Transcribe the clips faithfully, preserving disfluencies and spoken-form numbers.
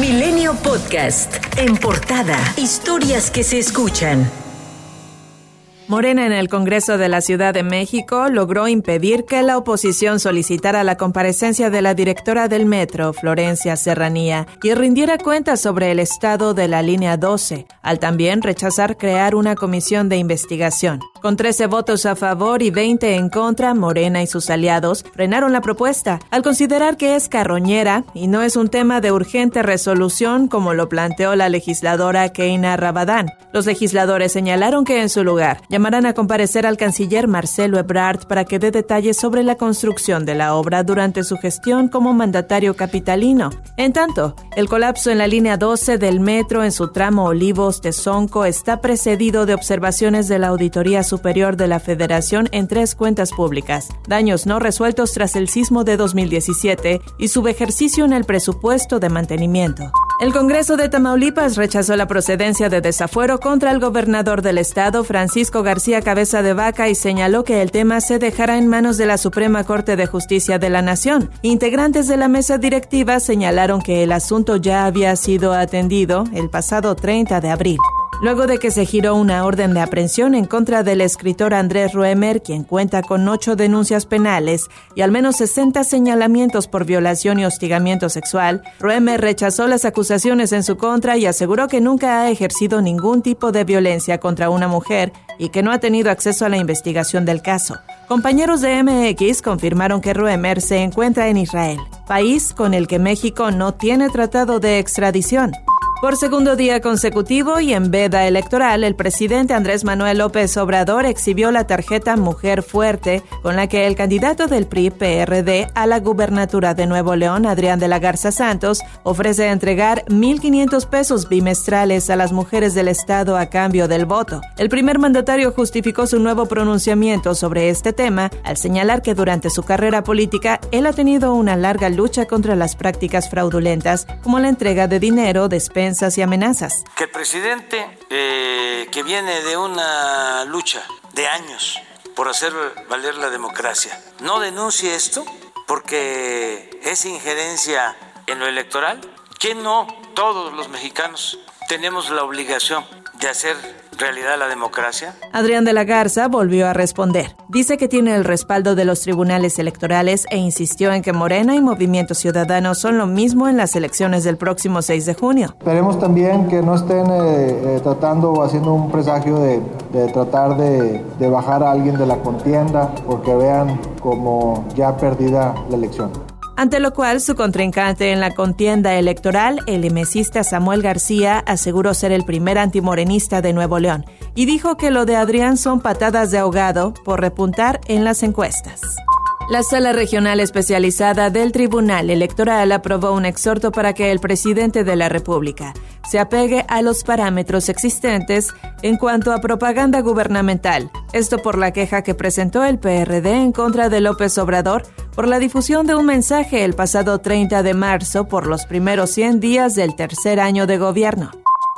Milenio Podcast. En portada, historias que se escuchan. Morena en el Congreso de la Ciudad de México logró impedir que la oposición solicitara la comparecencia de la directora del metro, Florencia Serranía, y rindiera cuentas sobre el estado de la línea doce, al también rechazar crear una comisión de investigación. Con trece votos a favor y veinte en contra, Morena y sus aliados frenaron la propuesta, al considerar que es carroñera y no es un tema de urgente resolución como lo planteó la legisladora Keina Rabadán. Los legisladores señalaron que en su lugar llamarán a comparecer al canciller Marcelo Ebrard para que dé detalles sobre la construcción de la obra durante su gestión como mandatario capitalino. En tanto, el colapso en la línea doce del metro en su tramo Olivos-Tezonco está precedido de observaciones de la Auditoría Superior de la Federación en tres cuentas públicas, daños no resueltos tras el sismo de dos mil diecisiete y subejercicio en el presupuesto de mantenimiento. El Congreso de Tamaulipas rechazó la procedencia de desafuero contra el gobernador del estado, Francisco García Cabeza de Vaca, y señaló que el tema se dejará en manos de la Suprema Corte de Justicia de la Nación. Integrantes de la mesa directiva señalaron que el asunto ya había sido atendido el pasado treinta de abril. Luego de que se giró una orden de aprehensión en contra del escritor Andrés Roemer, quien cuenta con ocho denuncias penales y al menos sesenta señalamientos por violación y hostigamiento sexual, Roemer rechazó las acusaciones en su contra y aseguró que nunca ha ejercido ningún tipo de violencia contra una mujer y que no ha tenido acceso a la investigación del caso. Compañeros de M X confirmaron que Roemer se encuentra en Israel, país con el que México no tiene tratado de extradición. Por segundo día consecutivo y en veda electoral, el presidente Andrés Manuel López Obrador exhibió la tarjeta Mujer Fuerte, con la que el candidato del P R I P R D a la gubernatura de Nuevo León, Adrián de la Garza Santos, ofrece entregar mil quinientos pesos bimestrales a las mujeres del estado a cambio del voto. El primer mandatario justificó su nuevo pronunciamiento sobre este tema al señalar que durante su carrera política él ha tenido una larga lucha contra las prácticas fraudulentas, como la entrega de dinero, despensas y amenazas. Que el presidente, eh, que viene de una lucha de años por hacer valer la democracia, no denuncie esto porque es injerencia en lo electoral, que no todos los mexicanos tenemos la obligación de hacer realidad la democracia. Adrián de la Garza volvió a responder. Dice que tiene el respaldo de los tribunales electorales e insistió en que Morena y Movimiento Ciudadano son lo mismo en las elecciones del próximo seis de junio. Esperemos también que no estén eh, eh, tratando o haciendo un presagio de, de tratar de, de bajar a alguien de la contienda o que vean como ya perdida la elección. Ante lo cual, su contrincante en la contienda electoral, el emecista Samuel García, aseguró ser el primer antimorenista de Nuevo León y dijo que lo de Adrián son patadas de ahogado por repuntar en las encuestas. La Sala Regional Especializada del Tribunal Electoral aprobó un exhorto para que el presidente de la República se apegue a los parámetros existentes en cuanto a propaganda gubernamental. Esto por la queja que presentó el P R D en contra de López Obrador por la difusión de un mensaje el pasado treinta de marzo por los primeros cien días del tercer año de gobierno.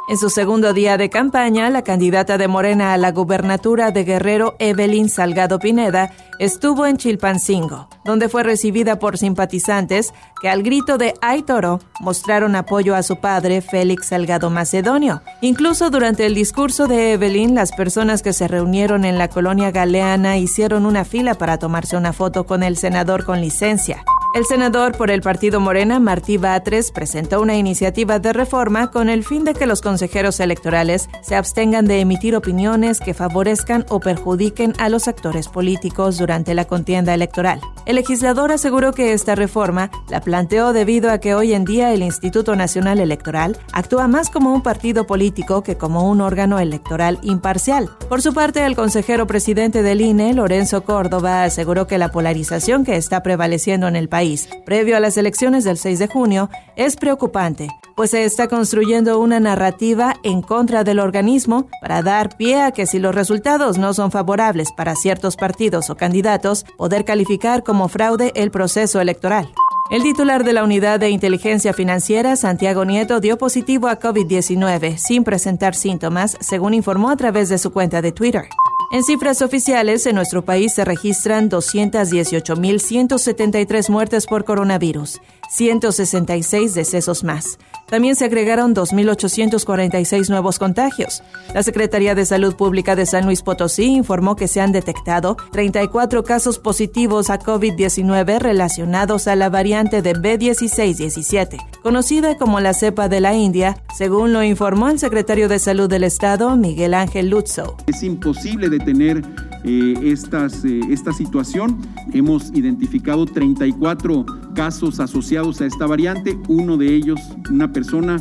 En su segundo día de campaña, la candidata de Morena a la gubernatura de Guerrero, Evelyn Salgado Pineda, estuvo en Chilpancingo, donde fue recibida por simpatizantes que al grito de ¡Ay, toro!, mostraron apoyo a su padre, Félix Salgado Macedonio. Incluso durante el discurso de Evelyn, las personas que se reunieron en la colonia Galeana hicieron una fila para tomarse una foto con el senador con licencia. El senador por el partido Morena, Martí Batres, presentó una iniciativa de reforma con el fin de que los consejeros electorales se abstengan de emitir opiniones que favorezcan o perjudiquen a los actores políticos durante la contienda electoral. El legislador aseguró que esta reforma la planteó debido a que hoy en día el Instituto Nacional Electoral actúa más como un partido político que como un órgano electoral imparcial. Por su parte, el consejero presidente del I N E, Lorenzo Córdova, aseguró que la polarización que está prevaleciendo en el país previo a las elecciones del seis de junio es preocupante, pues se está construyendo una narrativa en contra del organismo para dar pie a que si los resultados no son favorables para ciertos partidos o candidatos, poder calificar como fraude el proceso electoral. El titular de la Unidad de Inteligencia Financiera, Santiago Nieto, dio positivo a COVID diecinueve sin presentar síntomas, según informó a través de su cuenta de Twitter. En cifras oficiales, en nuestro país se registran doscientas dieciocho mil ciento setenta y tres muertes por coronavirus, ciento sesenta y seis decesos más, También se agregaron dos mil ochocientos cuarenta y seis nuevos contagios. La Secretaría de Salud Pública de San Luis Potosí informó que se han detectado treinta y cuatro casos positivos a COVID diecinueve relacionados a la variante de B dieciséis diecisiete, conocida como la cepa de la India, según lo informó el secretario de Salud del Estado, Miguel Ángel Lutzow. Es imposible detener eh, estas, eh, esta situación. Hemos identificado treinta y cuatro casos asociados a esta variante, uno de ellos una persona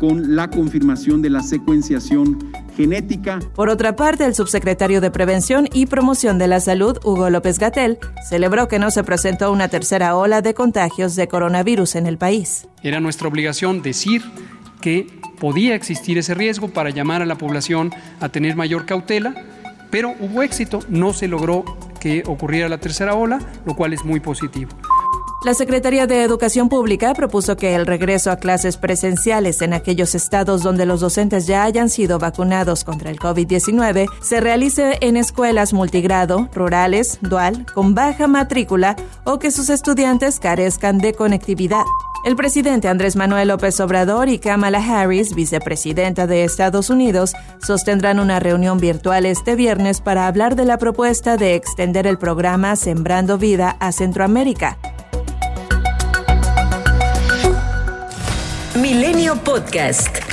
con la confirmación de la secuenciación genética. Por otra parte, el subsecretario de Prevención y Promoción de la Salud, Hugo López Gatell, celebró que no se presentó una tercera ola de contagios de coronavirus en el país. Era nuestra obligación decir que podía existir ese riesgo para llamar a la población a tener mayor cautela, pero hubo éxito, no se logró que ocurriera la tercera ola, lo cual es muy positivo. La Secretaría de Educación Pública propuso que el regreso a clases presenciales en aquellos estados donde los docentes ya hayan sido vacunados contra el COVID diecinueve se realice en escuelas multigrado, rurales, dual, con baja matrícula o que sus estudiantes carezcan de conectividad. El presidente Andrés Manuel López Obrador y Kamala Harris, vicepresidenta de Estados Unidos, sostendrán una reunión virtual este viernes para hablar de la propuesta de extender el programa Sembrando Vida a Centroamérica. Milenio Podcast.